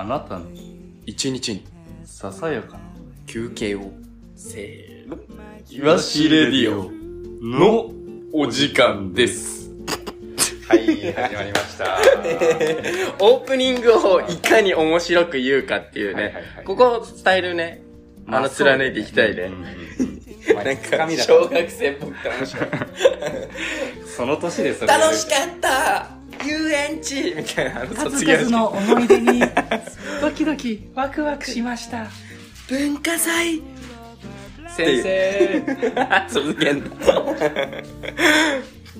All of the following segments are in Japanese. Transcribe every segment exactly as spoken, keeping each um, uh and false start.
あなたの一日にささやかな休憩をせーの、いわしレディオのお時間です。はい、始まりましたオープニングをいかに面白く言うかっていうね、はいはいはい、ここを伝えるね、まあの貫いていきたいね、うんうん、なんか小学生っぽくて面白いその年でそれ楽しかった遊園地みたいな、あの卒業式の思い出にドキドキワクワクしました文化祭先生続けんな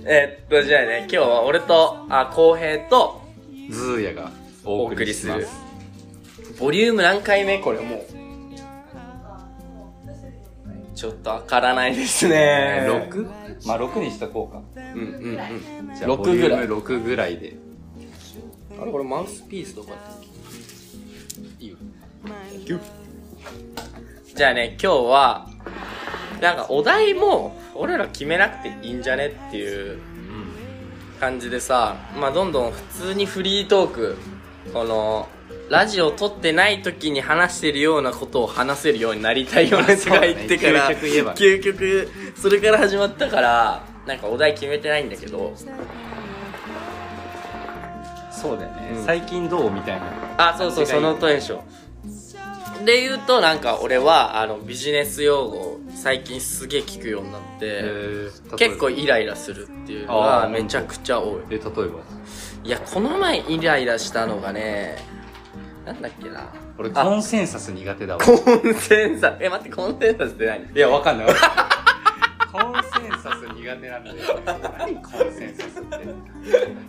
えっとじゃあね、今日は俺とあ浩平とズーヤがお送りするボリューム何回目これ、もうちょっとわからないですね。 ろく? まあろくにしとこうか。うんうんうん、じゃあボリュームろくぐらいで、あれこれマウスピースどこやったっけ、いいよ、Thank you。 じゃあね、今日はなんかお題も俺ら決めなくていいんじゃねっていう感じでさ、まあどんどん普通にフリートーク、このラジオ撮ってない時に話してるようなことを話せるようになりたいような人が言ってから、ね、究極言えば、究極それから始まったからなんかお題決めてないんだけど、そうだよね、うん、最近どうみたいな、あ、そうそう、そのとおりでしょ。で言うとなんか俺はあのビジネス用語を最近すげえ聞くようになって結構イライラするっていうのがめちゃくちゃ多い。え、例えば、いやこの前イライラしたのがね、なんだっけな、俺コンセンサス苦手だわ。コンセンサス、え、待って、コンセンサスって何？いやわかんないコンセンサス苦手なんだよ何コンセンサスって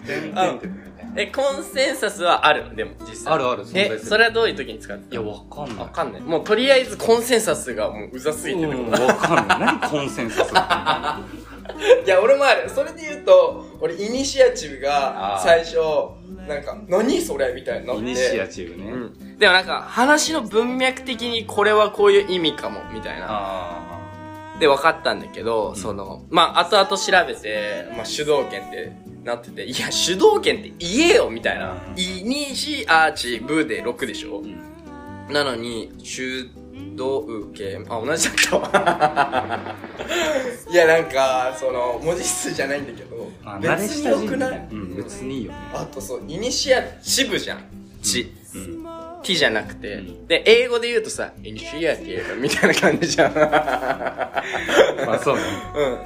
全然ってえ、コンセンサスはあるの？でも実際あるある、存在する。え、それはどういう時に使ってるの？いや、わかんないわかんない、もうとりあえずコンセンサスがもううざすぎてるもん、わかんない何コンセンサスっていや、俺もある。それで言うと俺イニシアチブが最初なんか何それみたいになって、イニシアチブね、うん、でもなんか話の文脈的にこれはこういう意味かもみたいな、あで分かったんだけど、うん、そのまあ後々調べて、まあ、主導権ってなってて、いや主導権って言えよみたいな、うん、イニシアチブでろくでしょ、うん、なのに主導権、あ、同じだったわいやなんかその文字数じゃないんだけど、まあ、別によくない？うん、別にいいよね。あとそう、イニシアチブじゃん。チ。うん。T じゃなくて、うん。で、英語で言うとさ、イニシアティブみたいな感じじゃん。まあそうね。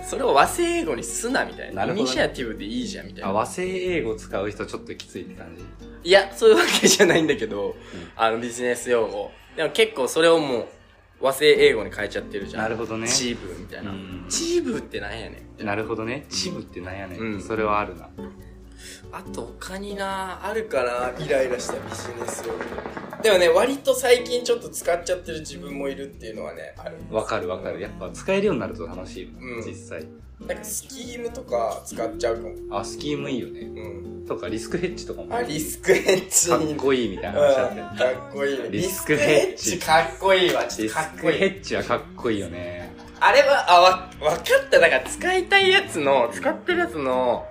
うん。それを和製英語にすなみたいな。なるほどね。イニシアティブでいいじゃんみたいな。あ、和製英語使う人ちょっときついって感じ？いや、そういうわけじゃないんだけど、うん、あのビジネス用語。でも結構それをもう、和製英語に変えちゃってるじゃん。なるほどね。チーブみたいな。うん、チーブってなんやねん。なるほどね。チーブってなんやねん。うん、それはあるな。あと他にな、あるかな、イライラしたビジネス用語。でもね、割と最近ちょっと使っちゃってる自分もいるっていうのはね、ある。わかるわかる。やっぱ使えるようになると楽しい、うん、実際。なんかスキームとか使っちゃうかも。あ、スキームいいよね。うん。とかリスクヘッジとかも。あ、リスクヘッジ。かっこいいみたいな話だったよね。かっこいいね。リスクヘッジ。かっこいいわ。ちょっとかっこいい。リスクヘッジはかっこいいよね。あれは、あ、わ、わかった。だから使いたいやつの、使ってるやつの、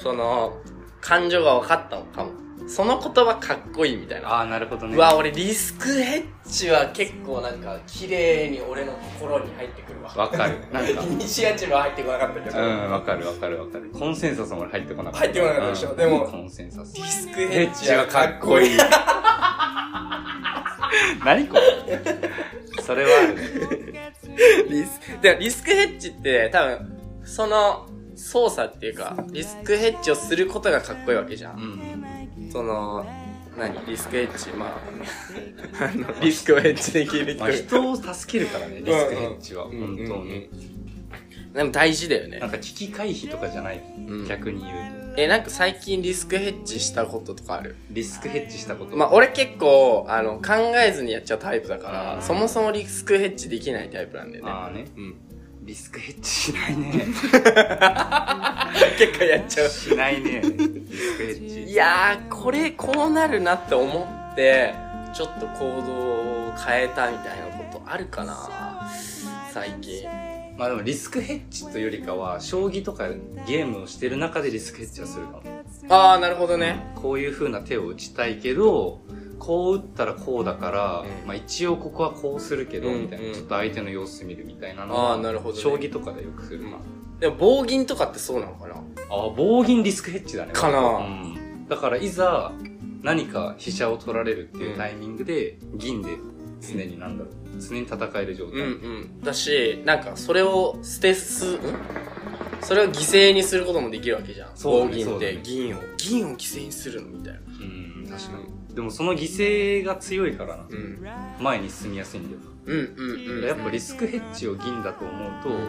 その、感情がわかったのかも。その言葉かっこいいみたいな。ああ、なるほどね。うわ、俺リスクヘッジは結構なんか綺麗に俺の心に入ってくるわ。わかる。なんかイニシアチブは入ってこなかったけど。うん、わかるわかるわかる。コンセンサスも入ってこなかった。入ってこなかったでしょ。うん、でもコンセンサス。リスクヘッジはかっこいい。何これ。それはあるね。リスでもリスクヘッジって多分その操作っていうかリスクヘッジをすることがかっこいいわけじゃん。うん。その何リスクエッジ、まああのリスクをエッジで切る、まあ、人を助けるからねリスクヘッジは、うんうん、本当に、うん、でも大事だよね。なんか危機回避とかじゃない、うん、逆に言うとえなんか最近リスクヘッジしたこととかある？リスクヘッジしたことまあ俺結構あの考えずにやっちゃうタイプだからそもそもリスクヘッジできないタイプなんだよね。ああね、うん、リスクヘッジしないね結構やっちゃうしないねいやーこれこうなるなって思ってちょっと行動を変えたみたいなことあるかな最近。まあでもリスクヘッジというよりかは将棋とかゲームをしてる中でリスクヘッジはするかも。ああなるほどね。こういう風な手を打ちたいけどこう打ったらこうだから、うん、まあ、一応ここはこうするけど、うん、みたいな、ちょっと相手の様子見るみたいなのは、うん、あ、なるほどね、将棋とかでよくするな、うん、でも棒銀とかってそうなのかなあ、棒銀リスクヘッジだねかな、うん、だからいざ何か飛車を取られるっていうタイミングで、うん、銀で常になんだろう、常に戦える状態、うんうん、だし、なんかそれを捨てす、うん、それを犠牲にすることもできるわけじゃん、そう、ね、棒銀って、ね、銀を銀を犠牲にするのみたいな、うん、確かに、でもその犠牲が強いからな、うん、前に進みやすいんだよ、うんうんうん、やっぱリスクヘッジを銀だと思うと、うん、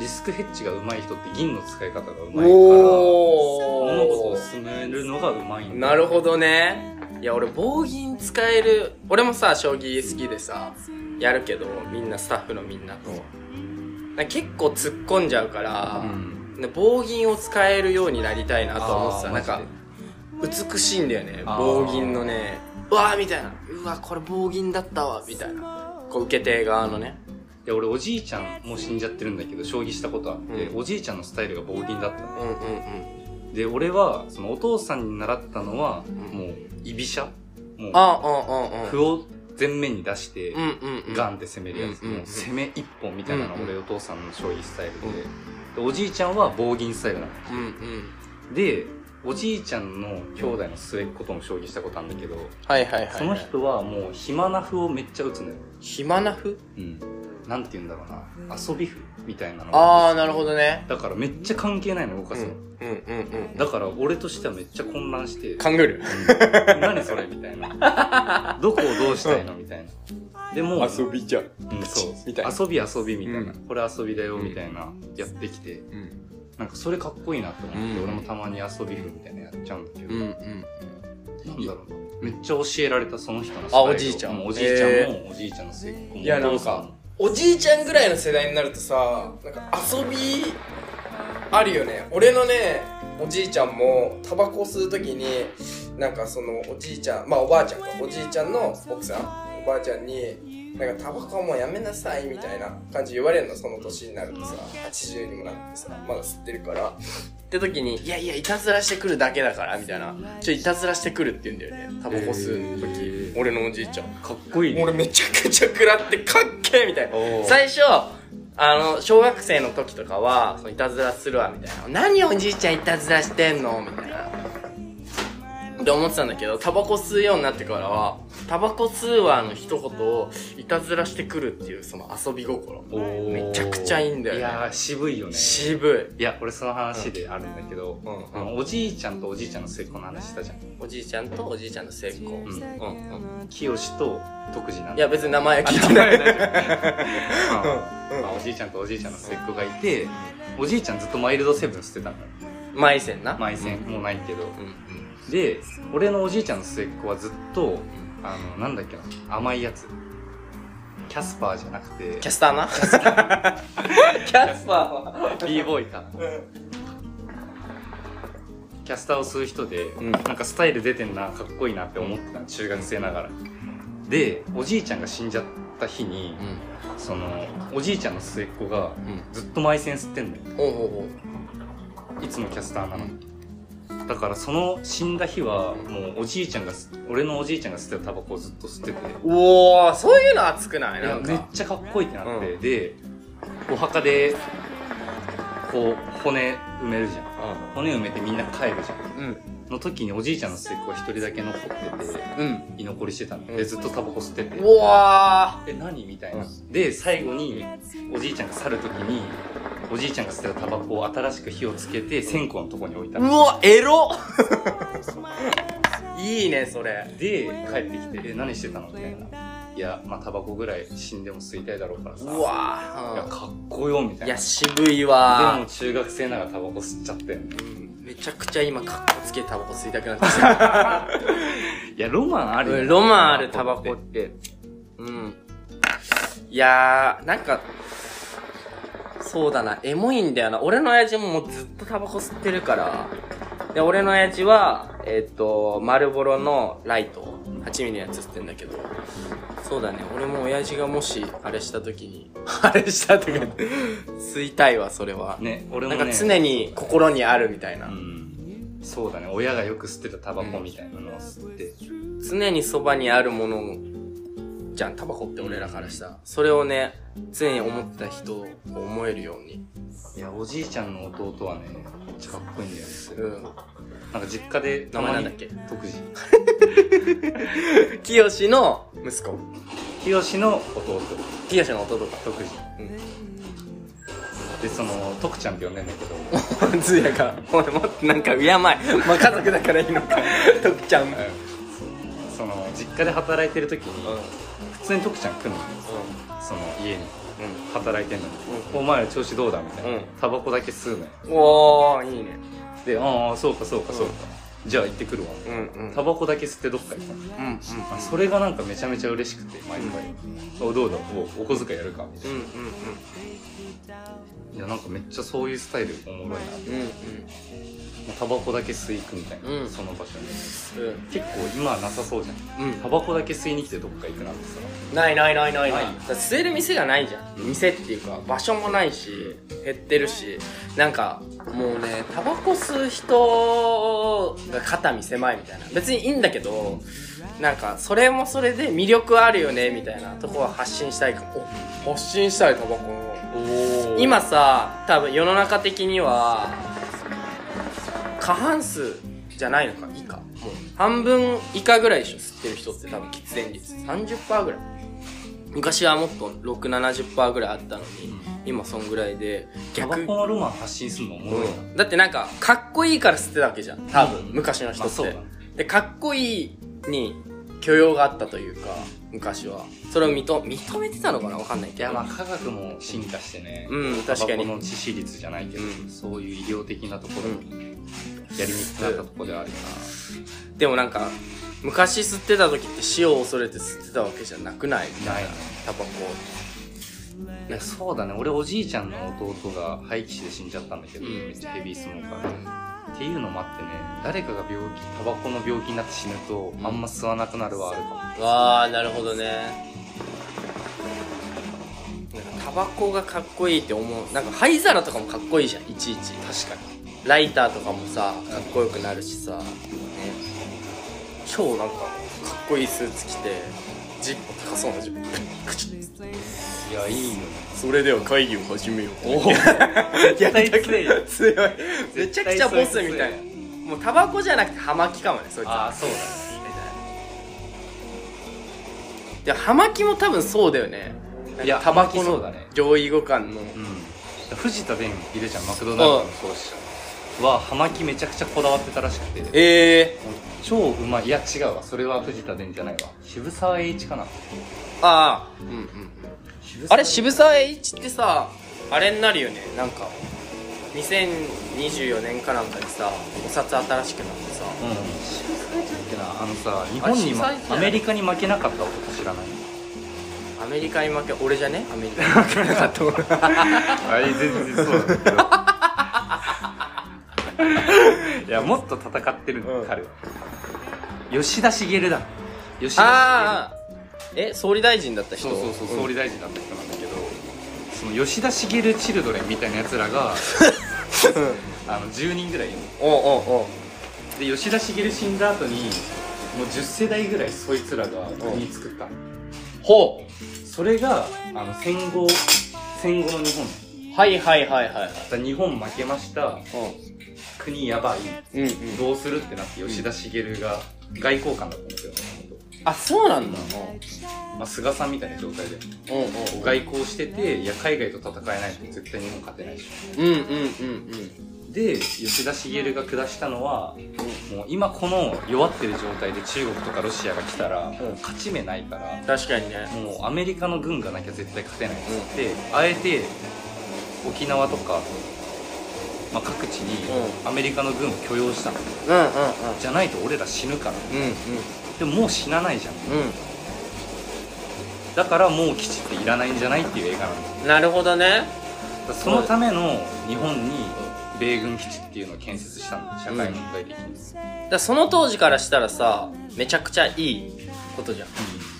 リスクヘッジが上手い人って銀の使い方が上手いから、お物事を進めるのが上手いんだよ。なるほどね。いや俺棒銀使える、俺もさ将棋好きでさやるけど、みんなスタッフのみんなとなんか結構突っ込んじゃうから、うん、棒銀を使えるようになりたいなと思ってさ、なんか美しいんだよね、棒銀のね、うわーみたいな、うわこれ棒銀だったわみたいな、こう受け手側のね。いや俺おじいちゃんもう死んじゃってるんだけど将棋したことあって、うん、おじいちゃんのスタイルが棒銀だったの、うんうんうん、で俺はそのお父さんに習ったのは、うん、もう居飛車、もう歩を前面に出して、うんうんうん、ガンって攻めるやつ、うんうんうん、もう攻め一本みたいなのが俺お父さんの将棋スタイルで、うん、でおじいちゃんは棒銀スタイルなの、うんうん、でおじいちゃんの兄弟の末っ子とも将棋したことあるんだけど、はいはいはいはい、その人はもう暇な歩をめっちゃ打つのよ。暇な歩？うん。なんて言うんだろうな、遊び歩みたいなの。ああ、なるほどね。だからめっちゃ関係ないの動かすの。うんうんうんうん。だから俺としてはめっちゃ混乱して。勘ぐる。うん、何それみたいな。どこをどうしたいのみたいな。でも遊びじゃん。うん、そうみたいな。遊び遊びみたいな。うん、これ遊びだよみたいな、うん、やってきて。うん、なんかそれかっこいいなと思って、うん、俺もたまに遊びるみたいなやっちゃうんだけど、うんうん、なんだろう、めっちゃ教えられたその人のスタイルを。あ、おじいちゃん、おじいちゃんも、えー、おじいちゃんの末っ子も。いやなんかおじいちゃんぐらいの世代になるとさ、なんか遊びあるよね。俺のねおじいちゃんもタバコ吸うときになんかそのおじいちゃん、まあおばあちゃんか、おじいちゃんの奥さん、おばあちゃんに。なんかタバコもうやめなさいみたいな感じ言われるの、その年になるとさ、はちじゅうにもなってさ、まだ吸ってるからって時に、いやいやいたずらしてくるだけだからみたいな、ちょいたずらしてくるって言うんだよね、タバコ吸う時、えー、俺のおじいちゃんかっこいい、ね、俺めちゃくちゃ食らってかっけーみたいな。最初あの小学生の時とかはそのいたずらするわみたいな、何おじいちゃんいたずらしてんのみたいなって思ってたんだけど、タバコ吸うようになってからはタバコ吸うわの一言をいたずらしてくるっていうその遊び心、めちゃくちゃいいんだよね。いや渋いよね。渋い。いや俺その話であるんだけど、うんうんうん、おじいちゃんとおじいちゃんの末っ子の話したじゃん。おじいちゃんとおじいちゃんの末っ子、うんうんうん、清と徳次なんだ。いや別に名前は聞いてないおじいちゃんとおじいちゃんの末っ子がいて、おじいちゃんずっとマイルドセブン吸ってたんだ。マイセンな、マイセンもないけど、うんうん、で、俺のおじいちゃんの末っ子はずっと、あの、なんだっけな、甘いやつ。キャスパーじゃなくて。キャスターな。キャスパーは。B ボーイか。キャスターを吸う人で、うん、なんかスタイル出てんな、かっこいいなって思ってたの、中学生ながら。で、おじいちゃんが死んじゃった日に、うん、その、おじいちゃんの末っ子が、うん、ずっとマイセン吸ってんのよ。おうおうおう。いつもキャスターなの。だからその死んだ日はもうおじいちゃんが、俺のおじいちゃんが吸ってるタバコをずっと吸ってて、おー、そういうの熱くない？なんかめっちゃかっこいいってなって、うん、でお墓でこう骨埋めるじゃん、うん、骨埋めてみんな帰るじゃん、うん、の時におじいちゃんの末っ子が一人だけ残ってて、うん、居残りしてたので、うん、ずっとタバコ吸ってて、うわー、え、何？みたいな、うん、で最後におじいちゃんが去る時におじいちゃんが吸ってたタバコを新しく火をつけて線香のとこに置いた。うわ、エロいいね、それで、帰ってきて、え、何してたのみたいな、いや、まあタバコぐらい死んでも吸いたいだろうからさ、うわ、うん、いや、かっこよ、みたいな、いや、渋いわ。でも中学生ながらタバコ吸っちゃって、うん、めちゃくちゃ今、かっこつけタバコ吸いたくなってきたいや、ロマンあるよ、ロマンある、タバコって、うん、いやー、なんかそうだな、エモいんだよな。俺の親父ももうずっとタバコ吸ってるから。で、俺の親父は、えっと、丸ボロのライト、はちミリのやつ吸ってんだけど。そうだね、俺も親父がもし、あれした時に、あれした時に、吸いたいわ、それは。ね、俺もね。なんか常に心にあるみたいな。うん。そうだね、親がよく吸ってたタバコみたいなのを吸って、うん、常にそばにあるものじゃん、タバコって俺らからしたら。それをね、常に思ってた人を思えるように。いや、おじいちゃんの弟はね、めっちゃかっこいいんだよね。うん。なんか実家で名前なんだっけ？徳次。きよしの息子。きよしの弟。きよしの弟か。徳次。うん。で、その、徳ちゃんって呼んでんだけど通やから、俺もっとなんか敬い、まあ、家族だからいいのか徳ちゃん、うん、その、実家で働いてる時に、うん、普通に徳ちゃん来るの、うん、その、家に、うん、働いてんのに、うん、お前ら調子どうだみたいな、うん、タバコだけ吸うのよ。おー、いいね。で、ああ、そうかそうかそうか、うん、じゃあ行ってくるわ、うんうん、タバコだけ吸ってどっか行ったの、うんうん、それがなんかめちゃめちゃ嬉しくて、毎回、うん、お、どうだ、お、お小遣いやるかみたいな、うんうんうん、いや、なんかめっちゃそういうスタイルおもろいなって、うんうん、タバコだけ吸い行くみたいな、うん、その場所に、うん、結構今はなさそうじゃん、うん、タバコだけ吸いに来てどっか行くなんてさ、ないないないないない。吸える店がないじゃん、うん、店っていうか場所もないし減ってるし、なんかもうね、タバコ吸う人が肩身狭いみたいな。別にいいんだけど、なんかそれもそれで魅力あるよねみたいなとこは発信したいかも。お、発信したい、タバコの。お、今さ、多分世の中的には過半数じゃないのか、以下、もう半分以下ぐらいでしょ、吸ってる人って。多分喫煙率 さんじゅっパーセント ぐらい。昔はもっと ろく、ななじゅっパーセント ぐらいあったのに、今そんぐらいで。逆にタバコのロマン発信するのおもろいな。だってなんかかっこいいから吸ってたわけじゃん、多分、うん、昔の人って、まあ、そうだね。で、かっこいいに許容があったというか、昔はそれを 認, 認めてたのかな、わかんないけど。いや、まあ科学も進化してね、うん、確かにタバコの致死率じゃないけど、うん、そういう医療的なところ、うん、やりにくくなったところではあるよな。でもなんか昔吸ってた時って死を恐れて吸ってたわけじゃなくないみたいな、タバコ。いや、そうだね。俺、おじいちゃんの弟が肺気腫で死んじゃったんだけど、うん、めっちゃヘビースモーカーで。っていうのもあってね、誰かが病気、タバコの病気になって死ぬと、あんま吸わなくなるはあるかも。わー、なるほどね。タバコがかっこいいって思う。なんか灰皿とかもかっこいいじゃん、いちいち。確かに。ライターとかもさ、かっこよくなるしさ、ね、超なんかかっこいいスーツ着て、ジップ高そうなジップ、クチッ。いや、いいよね。それでは会議を始めよう。おー絶対強いよ。強い。めちゃくちゃボスみたいな。もうタバコじゃなくて葉巻かもね、そいつは。ああ、そうだね。いや、葉巻も多分そうだよね。いや、タバコの上位互換の、うん、藤田伝いるじゃん、マクドナルドの創始者は葉巻めちゃくちゃこだわってたらしくて。えー、超うまい。いや、違うわ、それは藤田伝じゃないわ、渋沢栄一かな。ああ、うんうん。あれ、渋沢栄一ってさ、あれになるよね、なんかにせんにじゅうよねんかなんかにさ、お札新しくなってさ、うん、渋沢栄一ってな、あのさ、日本に、ま、アメリカに負けなかった男知らない？アメリカに負け、俺じゃね？アメリカに負けなかった男あれ、全然そうだけどいや、もっと戦ってるの、うん、彼は吉田茂だ。吉田茂、え、総理大臣だった人。そうそうそう、うん、総理大臣だった人なんだけど、その吉田茂チルドレンみたいなやつらがあのじゅうにんぐらいいるの。おうおうおう。で、吉田茂死んだ後にもうじゅっせだいぐらいそいつらが国作ったの。ほう。それがあの戦後戦後の日本。はいはいはいはい。日本負けました。国やばい、うんうん。どうするってなって吉田茂が外交官だったんですよ。あ、そうなんだ。まあ、菅さんみたいな状態で、うんうん、外交してて、いや、海外と戦えないと絶対日本勝てないでしょ。うんうんうんうん。で、吉田茂が下したのは、うん、もう今この弱ってる状態で中国とかロシアが来たら、うん、勝ち目ないから、確かにね。もうアメリカの軍がなきゃ絶対勝てないって、うん、あえて沖縄とか、まあ、各地にアメリカの軍を許容したの。うんうんうん、じゃないと俺ら死ぬから。うんうん、でももう死なないじゃん、うん、だからもう基地っていらないんじゃないっていう映画なんです。なるほどね。そのための日本に米軍基地っていうのを建設したんだ、社会問題的に、うん、だその当時からしたらさ、めちゃくちゃいいことじゃん、うん、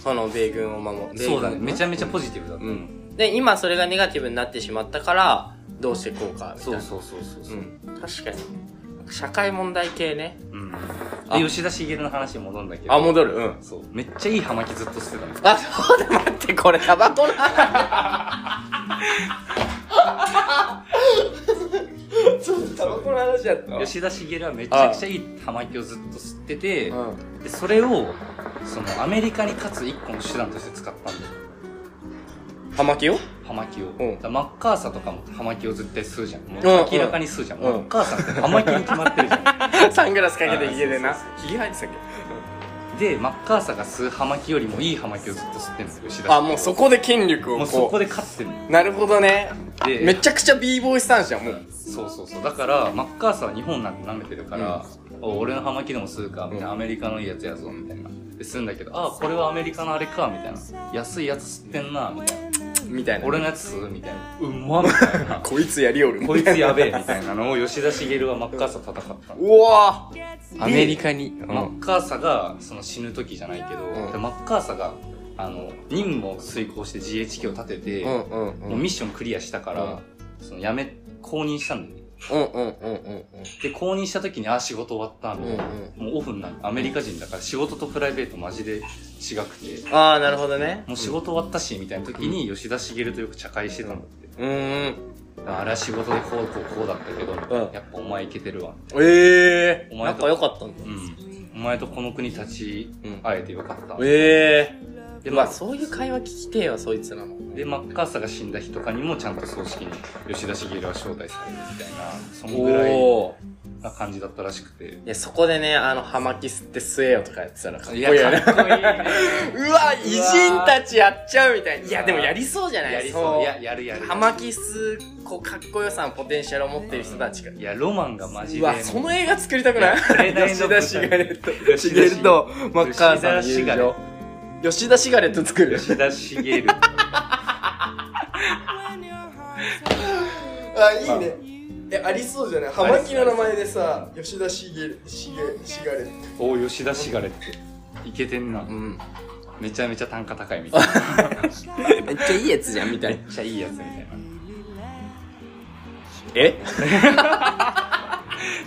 その米軍を守る。そうだね、めちゃめちゃポジティブだった、うんうん、で、今それがネガティブになってしまったからどうしてこうかみたいな。そうそうそうそう、うん、確かに社会問題系ね、うん、で吉田茂の話に戻るんだけど、あ、戻る、うん、そう、めっちゃいい葉巻ずっと捨てた。あ、そうだ、待って、これタバコのちょっとタバコの話だった。吉田茂はめちゃくちゃいい葉巻をずっと吸ってて、うん、でそれをそのアメリカに勝つ一個の手段として使ったんだよ、葉巻を。葉巻を、うん、だマッカーサーとかも葉巻を絶対吸うじゃん、もう明らかに吸うじゃん、うん、マッカーサーって葉巻に決まってるじゃんサングラスかけてヒゲでな、ヒゲ生えてたっけで、マッカーサーが吸う葉巻よりもいい葉巻をずっと吸ってるんですよ、吉田。あ、もうそこで権力をこう、もうそこで勝ってる。なるほどね。でめちゃくちゃ b ボーイスタンスじゃん、もう。そうそうそう、だからマッカーサーは日本なんて舐めてるから、うん、お俺の葉巻でも吸うかみたいな、うん、アメリカのいいやつやぞみたいなで吸うんだけど、あ、これはアメリカのあれかみたいな、安いやつ吸ってんなみたいなみたいな、俺のやつみたいな、うまみたいなこいつやりおるみたいな、こいつやべえみたいなのを吉田茂はマッカーサー戦った。うわー、アメリカに、うん、マッカーサーがその死ぬ時じゃないけど、うん、でマッカーサーがあの任務を遂行して ジーエイチキー を立てて、うんうんうん、もうミッションクリアしたから、うん、そのやめ公認したんだよ。うんうんうんうんうん、で公認した時に、あ、仕事終わったみたいな、うんうん、もうオフになる。アメリカ人だから仕事とプライベートマジで違くて、ああなるほどね、もう仕事終わったしみたいな時に吉田茂とよく茶会してたんだって。うん、あれは仕事でこうこうこうだったけど、うん、やっぱお前イケてるわ。ええー、仲良かったんだ、うん、お前とこの国立ち会えてよかった、うん、ええー、でまあそういう会話聞きてえわ、そいつらの。でマッカーサーが死んだ日とかにもちゃんと葬式に吉田茂は招待されるみたいな、そのぐらいな感じだったらしくて。いやそこでね、あの葉巻吸って吸えよとかやってたらかっこいいよね。いやかっこいいねうわ、偉人たちやっちゃうみたいな。いやでもやりそうじゃない。やりそう、いややるやる。葉巻吸うこうかっこよさのポテンシャルを持ってる人たちが、いやロマンがマジで。うわ、その映画作りたくない？吉田茂と茂とマッカーサーの友情、吉田シガレット作る。吉田シゲルあ、いいね。え、ありそうじゃない？葉巻の名前でさ、吉田シゲル、シゲ、シガレット。おー、吉田シガレット。いけてんな。うん。めちゃめちゃ単価高いみたいな。めっちゃいいやつじゃんみたいな。めっちゃいいやつみたいな。え？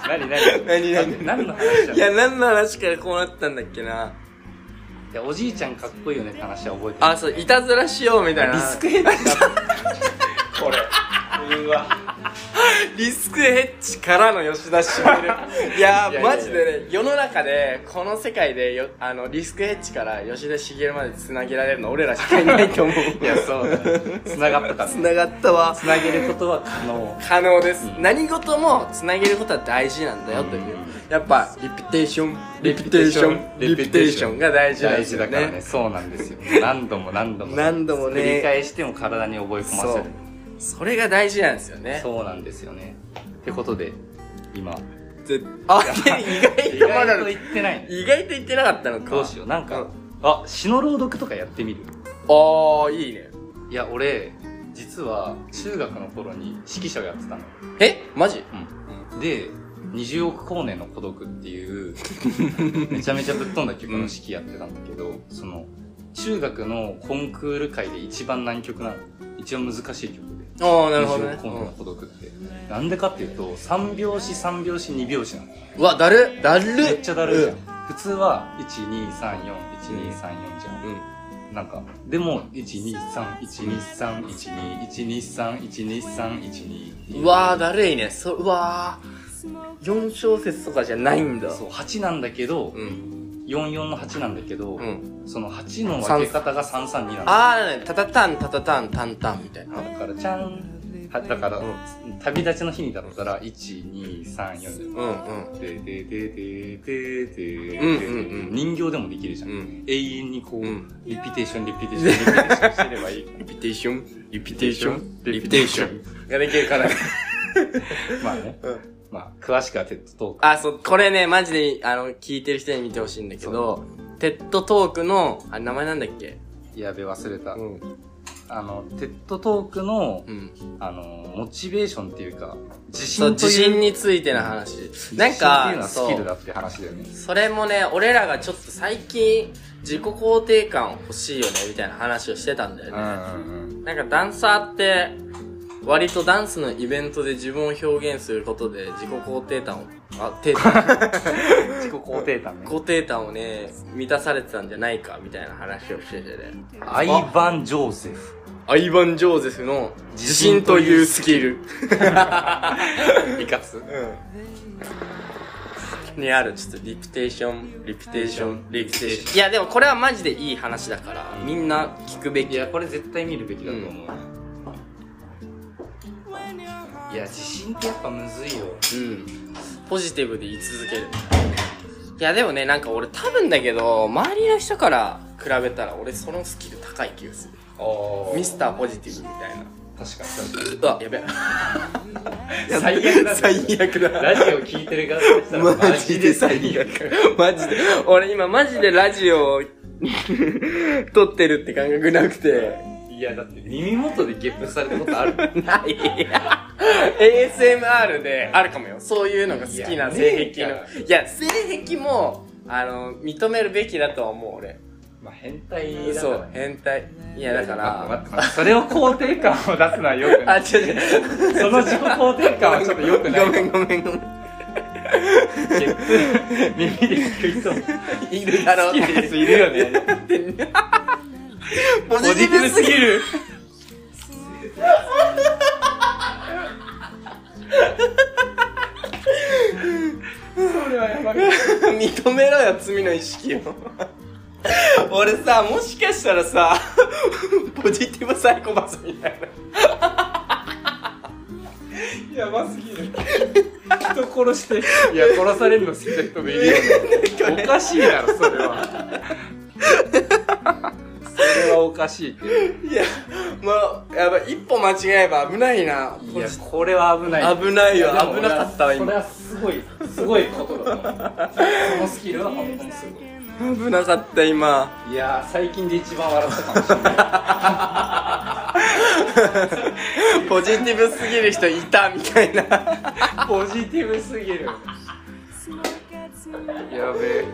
何何何何何の話だ？いや、何の話からこうなったんだっけな。おじいちゃんかっこいいよねって話は覚えてる。あ、そう、いたずらしようみたいな、リスクヘッジこれうわリスクヘッジからの吉田茂いやーマジでね、世の中でこの世界でよ、あのリスクヘッジから吉田茂までつなげられるの俺らしかいないと思ういやそうだね、つながったから、ね、つながったわ。つなげることは可能可能です、うん、何事もつなげることは大事なんだよという、うん、やっぱリピテーションレピュテーション、レピュテーションが大事なんですよね。大事だからね。そうなんですよ。何度も何度も何度もね。繰り返しても体に覚え込ませる。それが大事なんですよね。そうなんですよね。ってことで今ぜあ意外とまだ意外と言ってない。意外と言ってなかったのか。どうしよう、なんか、うん、あ、詩の朗読とかやってみる。ああ、いいね。いや俺実は中学の頃に指揮者をやってたの。え？マジ？うん。で。にじゅうおく光年の孤独っていうめちゃめちゃぶっ飛んだ曲の指揮やってたんだけど、その中学のコンクール界で一番難曲なの、一番難しい曲で。ああ、なるほどね。にじゅうおく光年の孤独って、うん、なんでかっていうとさん拍子さん拍子に拍子なの。うわ、だるだる、めっちゃだるじゃん、うん、普通は いちにさんよん いちにさんよん じゃん、うん、なんかでも いちにさん いちにさん いちに いちにさん いちにさん いちに うわーだるいね。そう、うわーよん小節とかじゃないんだ。そう、はちなんだけど、うん、よんよんのはちなんだけど、うん、そのはちの分け方がさんさんになんだよ。ああ、タタタンタタタンタンタンみたいな。だからちゃん、だから、うん、旅立ちの日にだったらいちにさんよん、うんうん、でででででで、うんうんうん、人形でもできるじゃん、うん、永遠にこう、うん、リピテーションリピテーションリピテーションしてればいいリピテーションリピテーションリピテーションができるからまあね、うん、まあ、詳しくはテッドトーク。あ、そう、これね、マジで、あの、聞いてる人に見てほしいんだけど、テッドトークの、あ、名前なんだっけ？やべ、忘れた。うん、あの、テッドトークの、うん、あの、モチベーションっていうか、自信という。自信についての話。なんか、自信っていうのはスキルだって話だよね。それもね、俺らがちょっと最近、自己肯定感欲しいよね、みたいな話をしてたんだよね。うんうんうん、なんか、ダンサーって、割とダンスのイベントで自分を表現することで自己肯定感をあ定感自己肯定感、ね、肯定感をね満たされてたんじゃないかみたいな話をしてて、ね、アイバン・ジョーセフアイバン・ジョーゼフの自信というスキル生かす、うん、にあるちょっとリピテーションリピテーションリピテーションいやでもこれはマジでいい話だからみんな聞くべきいやこれ絶対見るべきだと思う、うん、いや自信ってやっぱむずいよ、うん、ポジティブで言い続けるいやでもねなんか俺多分だけど周りの人から比べたら俺そのスキル高い気がするミスターポジティブみたいな確かにうわやべえ最悪だ最悪だラジオ聞いてる側としたらマジで最悪マジで俺今マジでラジオを撮ってるって感覚なくていやだって耳元でゲップされたことあるないエーエスエムアール であるかもよそういうのが好きな性癖のいや性癖もあの認めるべきだとは思う俺まあ、変態だから、ね、そう変態いやだからそれを肯定感を出すのはよくないあ違う違うその自己肯定感はちょっとよくないごめんごめんごめんゲップ耳で聞く人もいるだろう好きな人いるよねポジティブすぎるそれはやばい認めろよ罪の意識を俺さ、もしかしたらさポジティブサイコパスみたいなやばすぎる人殺していや、殺されるの好きな人もいるよねおかしいだろ、それはそれはおかしいっていや、もう、やばい一歩間違えば危ないないや、これは危ない危ないよ、危なかったわ今それはすごい、すごいことだなそのスキルは本当にすごい危なかった今いやー最近で一番笑ったかもしれないポジティブすぎる人いたみたいなポジティブすぎるやべえ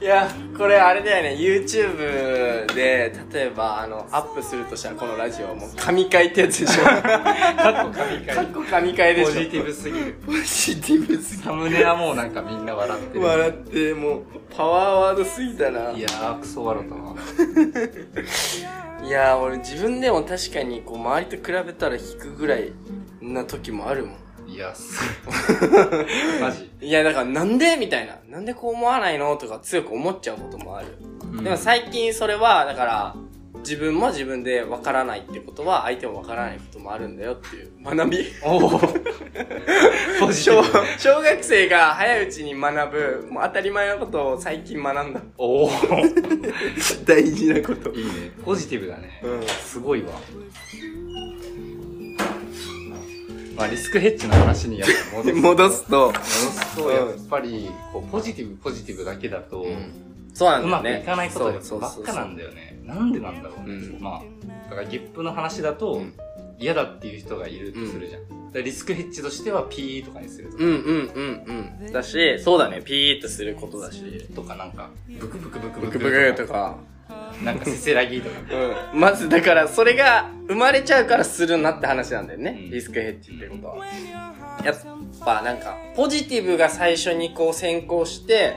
いやこれあれだよね YouTube で例えばあのアップするとしたらこのラジオもう神回ってやつでしょかっこ神回かっこ神回でしょポジティブすぎるポジティブすぎるサムネはもうなんかみんな笑ってる笑ってもうパワーワードすぎたないやークソ笑ったないやー俺自分でも確かにこう周りと比べたら引くぐらいな時もあるもんいや、すマジいや、だからなんでみたいな。なんでこう思わないのとか強く思っちゃうこともある。うん、でも最近それは、だから、自分も自分で分からないってことは、相手も分からないこともあるんだよっていう学び。おぉ小, 小学生が早いうちに学ぶ、もう当たり前のことを最近学んだ。おお大事なこと。いいね。ポジティブだね。うん。すごいわ。まあ、リスクヘッジの話にやっぱ戻す戻すと戻すとやっぱりこうポジティブポジティブだけだと、うん、そうなんだよねうまくいかないことばっかなんだよねなんでなんだろうね、うん、まあだからゲップの話だと、うん、嫌だっていう人がいるとするじゃん、うん、だからリスクヘッジとしてはピーとかにするとかうんうんうんうんだしそうだねピーとすることだしとかなんかブクブクブクブクブクブクとかなんかせせらぎとか、うん、まずだからそれが生まれちゃうからするなって話なんだよね、うん、リスクヘッジってことは、うん、やっぱなんかポジティブが最初にこう先行して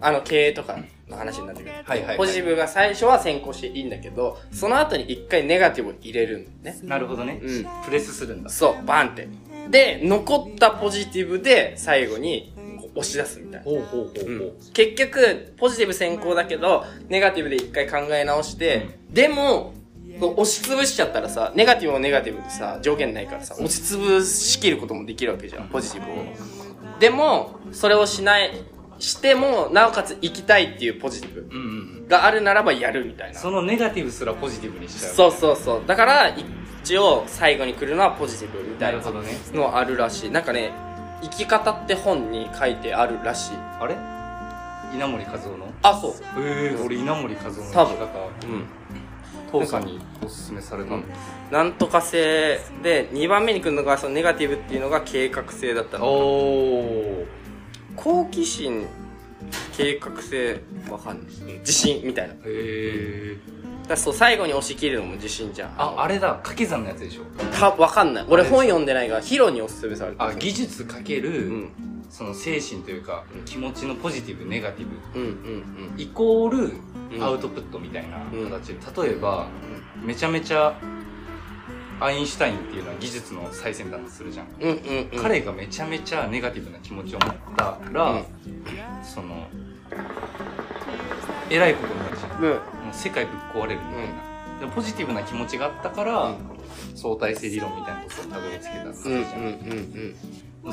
あの経営とかの話になってくる、はいはいはい、ポジティブが最初は先行していいんだけどその後に一回ネガティブを入れるんだよねなるほどね、うん、プレスするんだそうバンってで残ったポジティブで最後に押し出すみたいなほうほうほうほう、うん、結局ポジティブ先行だけどネガティブで一回考え直して、うん、でも押しつぶしちゃったらさネガティブもネガティブでさ条件ないからさ押しつぶしきることもできるわけじゃんポジティブをでもそれをしないしてもなおかつ行きたいっていうポジティブがあるならばやるみたいな、うんうん、そのネガティブすらポジティブにしちゃうそうそうそうだから一応最後に来るのはポジティブみたいなのはあるらしいなんかね生き方って本に書いてあるらしいあれ稲森和夫のあ、そうえー、俺稲森和夫の生き方父さんにおすすめされたの、うん、なんとか性でにばんめに来るのがそのネガティブっていうのが計画性だったのお好奇心計画性わかんない自信みたいなへえーだそう、最後に押し切るのも自信じゃん。あ、あれだ、掛け算のやつでしょ。た、わかんない。俺本読んでないから、ヒロにおすすめされてる。あ、技術かける、うん、その精神というか、うん、気持ちのポジティブ、ネガティブ、うんうんうん、イコールアウトプットみたいな形で、うん、例えば、うん、めちゃめちゃアインシュタインっていうのは技術の最先端とするじゃん。うんうんうん、彼がめちゃめちゃネガティブな気持ちを持ったら、うん、そのえらいことになるじゃん。うん、世界ぶっ壊れるみたいな、うん、でもポジティブな気持ちがあったから、うん、相対性理論みたいなことをたどり着けたわけじゃん、うんうんうん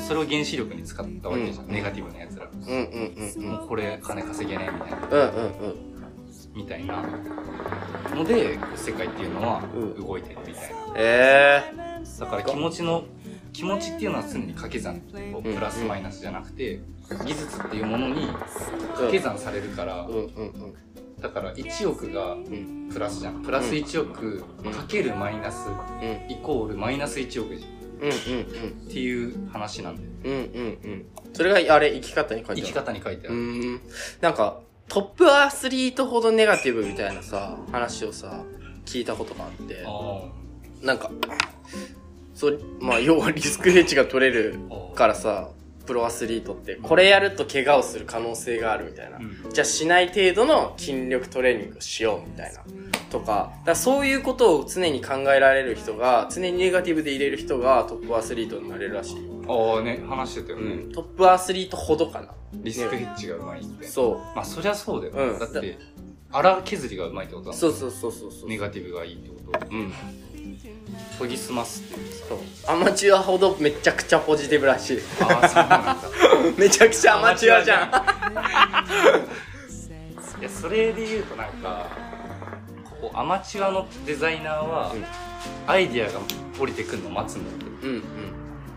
うん、それを原子力に使ったわけじゃん、うん、ネガティブなやつら、うんうんうん、もうこれ金稼げないみたいな、うんうんうん、みたいなので世界っていうのは動いてるみたいな、うん、えー、だから気持ちの気持ちっていうのは常に掛け算をプラスマイナスじゃなくて、うんうん、技術っていうものに掛け算されるから、うんうんうん、だからいちおくがプラスじゃん、うん、プラスいちおくかけるマイナス、うん、イコールマイナスいちおくじゃん、うんうんうん、っていう話なんだよね、うんうんうん、それがあれ生き方に書いてある、生き方に書いてある、うん、なんかトップアスリートほどネガティブみたいなさ話をさ聞いたことがあって、あ、なんかそ、まあ要はリスクヘッジが取れるからさ、プロアスリートってこれやると怪我をする可能性があるみたいな、うん、じゃあしない程度の筋力トレーニングをしようみたいなとか、だからそういうことを常に考えられる人が、常にネガティブでいれる人がトップアスリートになれるらしいよ。ああね、話してたよね、うん、トップアスリートほどかな、リスクヘッジがうまいって。そう、まあそりゃそうだよ、うん、だって荒削りがうまいってことだもんね。そうそうそうそうそう、ネガティブがいいってこと、うん、研ぎ澄ますっていうさ、アマチュアほどめちゃくちゃポジティブらしい。ああ、そうなんだ。めちゃくちゃアマチュアじゃん。いや、それで言うとなんかこうアマチュアのデザイナーは、うん、アイディアが降りてくるのを待つんだって、うんう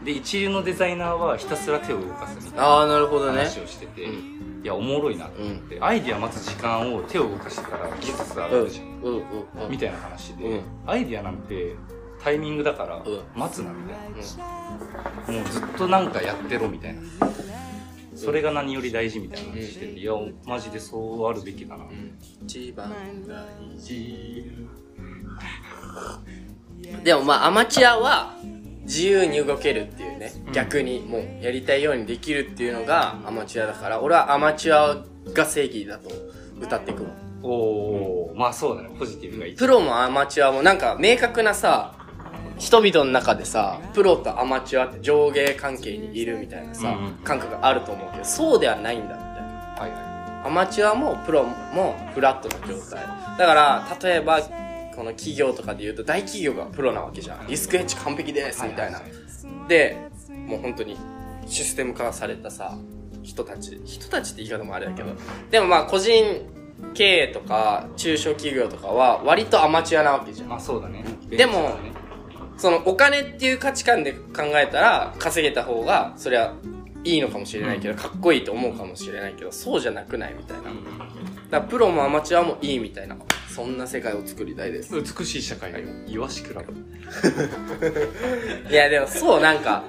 ん、で一流のデザイナーはひたすら手を動かすみたいな話をしてて、うん、いやおもろいなと思って、うん、アイディア待つ時間を手を動かしてたら技術上がるじゃん、うんうんうん、みたいな話で、うん、アイディアなんてタイミングだから待つなみたいな、うん、もうずっとなんかやってろみたいな、それが何より大事みたいな話してて、いやマジでそうあるべきだな、うん、一番大事。でもまあアマチュアは自由に動けるっていうね、逆にもうやりたいようにできるっていうのがアマチュアだから、俺はアマチュアが正義だと歌っていくわ。おー、うん、まあそうだね、ポジティブがいい。プロもアマチュアもなんか明確なさ、人々の中でさ、プロとアマチュアって上下関係にいるみたいなさ、うんうん、感覚があると思うけど、そうではないんだみたいな、はいはい、アマチュアもプロもフラットな状態だから、例えばこの企業とかでいうと大企業がプロなわけじゃん、リスクヘッジ完璧ですみたいな、はいはいはい、でもう本当にシステム化されたさ人たち人たちって言い方もあれだけど、うん、でもまあ個人経営とか中小企業とかは割とアマチュアなわけじゃん。まあそうだね、でもそのお金っていう価値観で考えたら稼げた方がそれはいいのかもしれないけど、かっこいいと思うかもしれないけど、そうじゃなくないみたいな、だからプロもアマチュアもいいみたいな、そんな世界を作りたいです。美しい社会をイワシクラブ。いやでもそう、なんか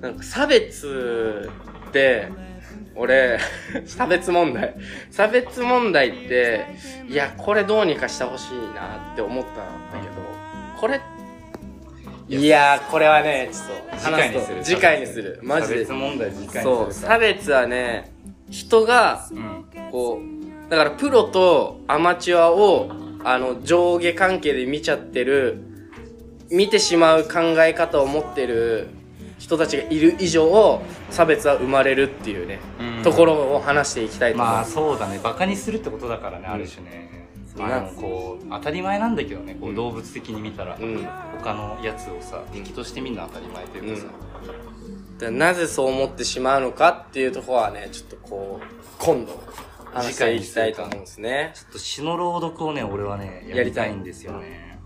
なんか差別って俺差別問題差別問題っていやこれどうにかしてほしいなって思ったんだけど、これいやーこれはねちょっと話すと次回にする、マジで差別問題次回にする。そう、差別はね人が、うん、こうだからプロとアマチュアをあの上下関係で見ちゃってる見てしまう考え方を持ってる人たちがいる以上差別は生まれるっていうね、うん、ところを話していきたいと思います。まあそうだね、バカにするってことだからね、ある種ね、うん、あのこう当たり前なんだけどね、こう動物的に見たら、うん、他のやつをさ敵としてみんな当たり前というかさ、うん、でなぜそう思ってしまうのかっていうところはねちょっとこう今度話していきたいと思うんですね。ちょっと詩の朗読をね俺はねやりたいんですよね。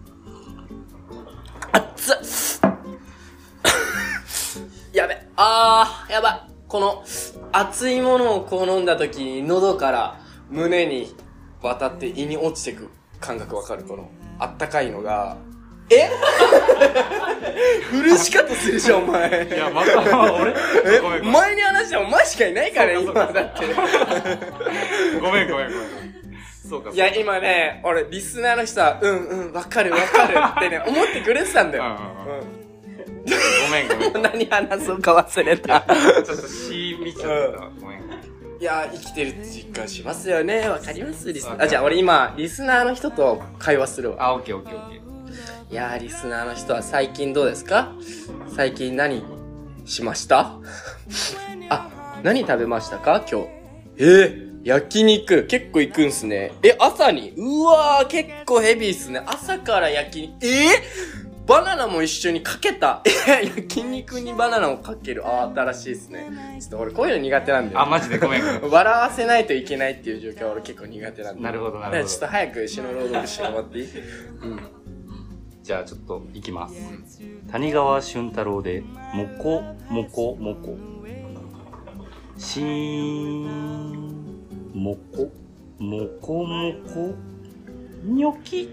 あっつっやべ、あー、やばい。この熱いものをこう飲んだ時に喉から胸に渡って胃に落ちてく感覚わかる？このあったかいのがえ苦しかったするでしょお前。いや、また俺えごめんごめん、前に話したらお前しかいないから今だって。ごめんごめんごめん。そうか。いや、今ね、俺、リスナーの人は、うんうん、わかるわかるってね、思ってくれてたんだよ。ごめんごめん。何話そうか忘れた。ちょっと詩見ちゃった。ごめん。いや、生きてる実感しますよね。わかりますリスナー。あ、じゃあ俺今、リスナーの人と会話するわ。あ、オッケーオッケーオッケー。いや、リスナーの人は最近どうですか？最近何しました？あ、何食べましたか今日。えー焼肉、結構行くんすね。え、朝に？うわー、結構ヘビーっすね。朝から焼肉。えー、バナナも一緒にかけた。え、焼肉にバナナをかける。あー、新しいっすね。ちょっと俺こういうの苦手なんだよ。あ、マジでごめん。笑わせないといけないっていう状況は俺結構苦手なんだよ。なるほど、なるほど。だからちょっと早く詩の朗読してもらっていい？うん。じゃあちょっと行きます。谷川俊太郎で、もこもこもこ。しーん。もこもこもこにょき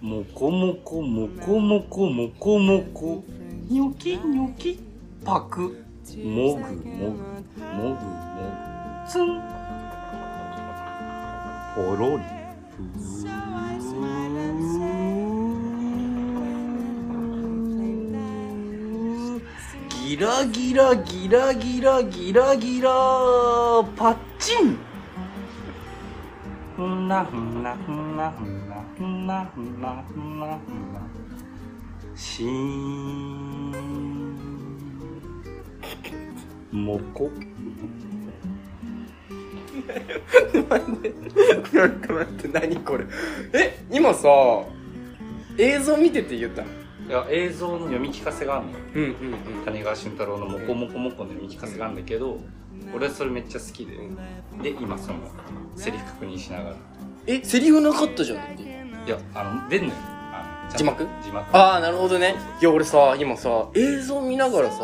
もこもこもこもこもこもこにょきにょきパクもぐもぐもぐもぐつんぽろりふーギラギラギラギラギラギラパッチンふんなふんなふんなふんなふんなふんなふんなしーんもこ待って待って何これえ今さ映像見てて言ったのいや映像の読み聞かせがあるの、うんうんうん、谷川俊太郎のもこもこもこの読み聞かせがあるんだけど俺それめっちゃ好きで、で今そのセリフ確認しながらえセリフなかったじゃんっていやあの出んのよあの字幕字幕ああなるほどねいや俺さ今さ映像見ながらさ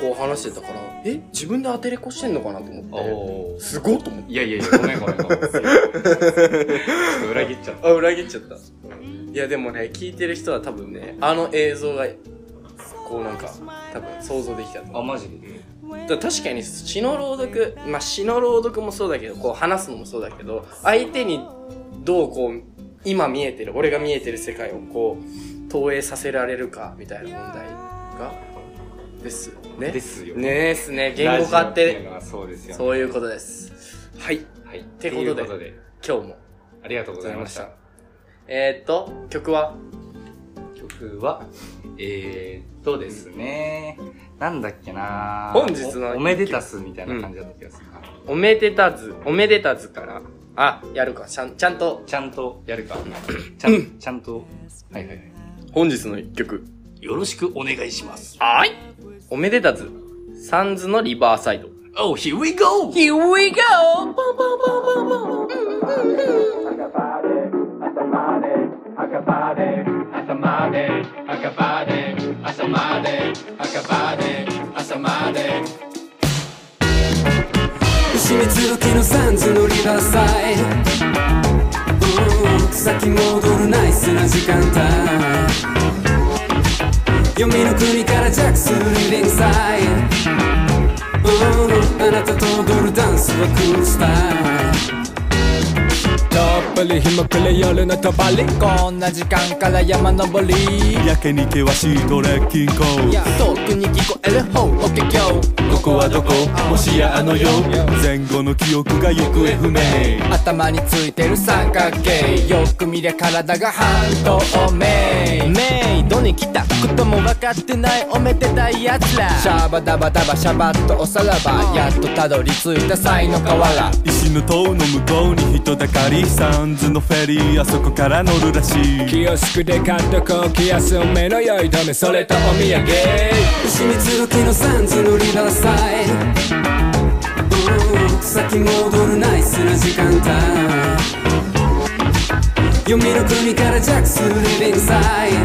こう話してたからえ自分で当てれこしてんのかなと思ってすごっと思っていやいやいやごめんごめんごめんちょっと裏切っちゃったあ裏切っちゃったいやでもね聞いてる人は多分ねあの映像がこうなんか多分想像できたと思うあマジで確かに詩の朗読、まあ、詩の朗読もそうだけどこう話すのもそうだけど相手にどうこう今見えてる俺が見えてる世界をこう投影させられるかみたいな問題がですねですよ ね, ですね言語化ってそうですよ、ね、そういうことですはい、はい、ってこと で, ことで今日もありがとうございましたえー、っと曲は曲はえー、っとですねなんだっけな本日の お, おめでたすみたいな感じだった気がするな、うん、おめでたずおめでたずからあやるかちゃんちゃんとちゃんとやるかちゃん、うん、ちゃんとはいはいはい本日の一曲よろしくお願いしますはーいおめでたずサンズのリバーサイド Oh here we go here we go パンパンパンパンパン締めつろけのサンズのリバーサイド、うん、先戻るナイスな時間帯読みの国からジャックするリビングサイド、うん、あなたと踊るダンスはクールスタイルたっぷり日も暮れ夜のとばりこんな時間から山登りやけに険しいトレッキング遠くに聞こえる方おけきょうここはどこもしやあの世前後の記憶が行方不明頭についてる三角形よく見りゃ体が半透明メイドに来たことも分かってないおめでたいやつらシャバダバダバシャバッとおさらばやっとたどり着いた才の河原石の塔の向こうに人だかりサンズのフェリーあそこから乗るらしいキオスクで買っとこう気安めの酔い止めそれとお土産染みつろけのサンズのリバーサイド先戻るナイスな時間帯読みの国からジャックするリビングサイド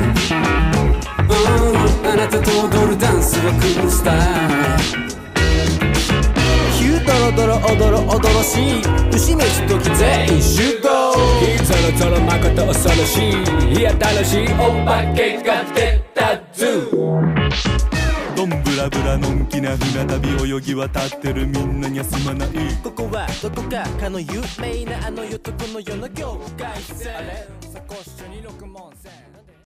あなたと踊るダンスはクールスタイルドロドロ踊ろ踊ろしい牛めし時全員集合ゾロゾロまこと恐ろしいいや楽しいお化けが出たズーどんぶらぶらのんきな船旅泳ぎ渡ってるみんなにはすまない。ここはどこかかの有名なあの世とこの世の境界線。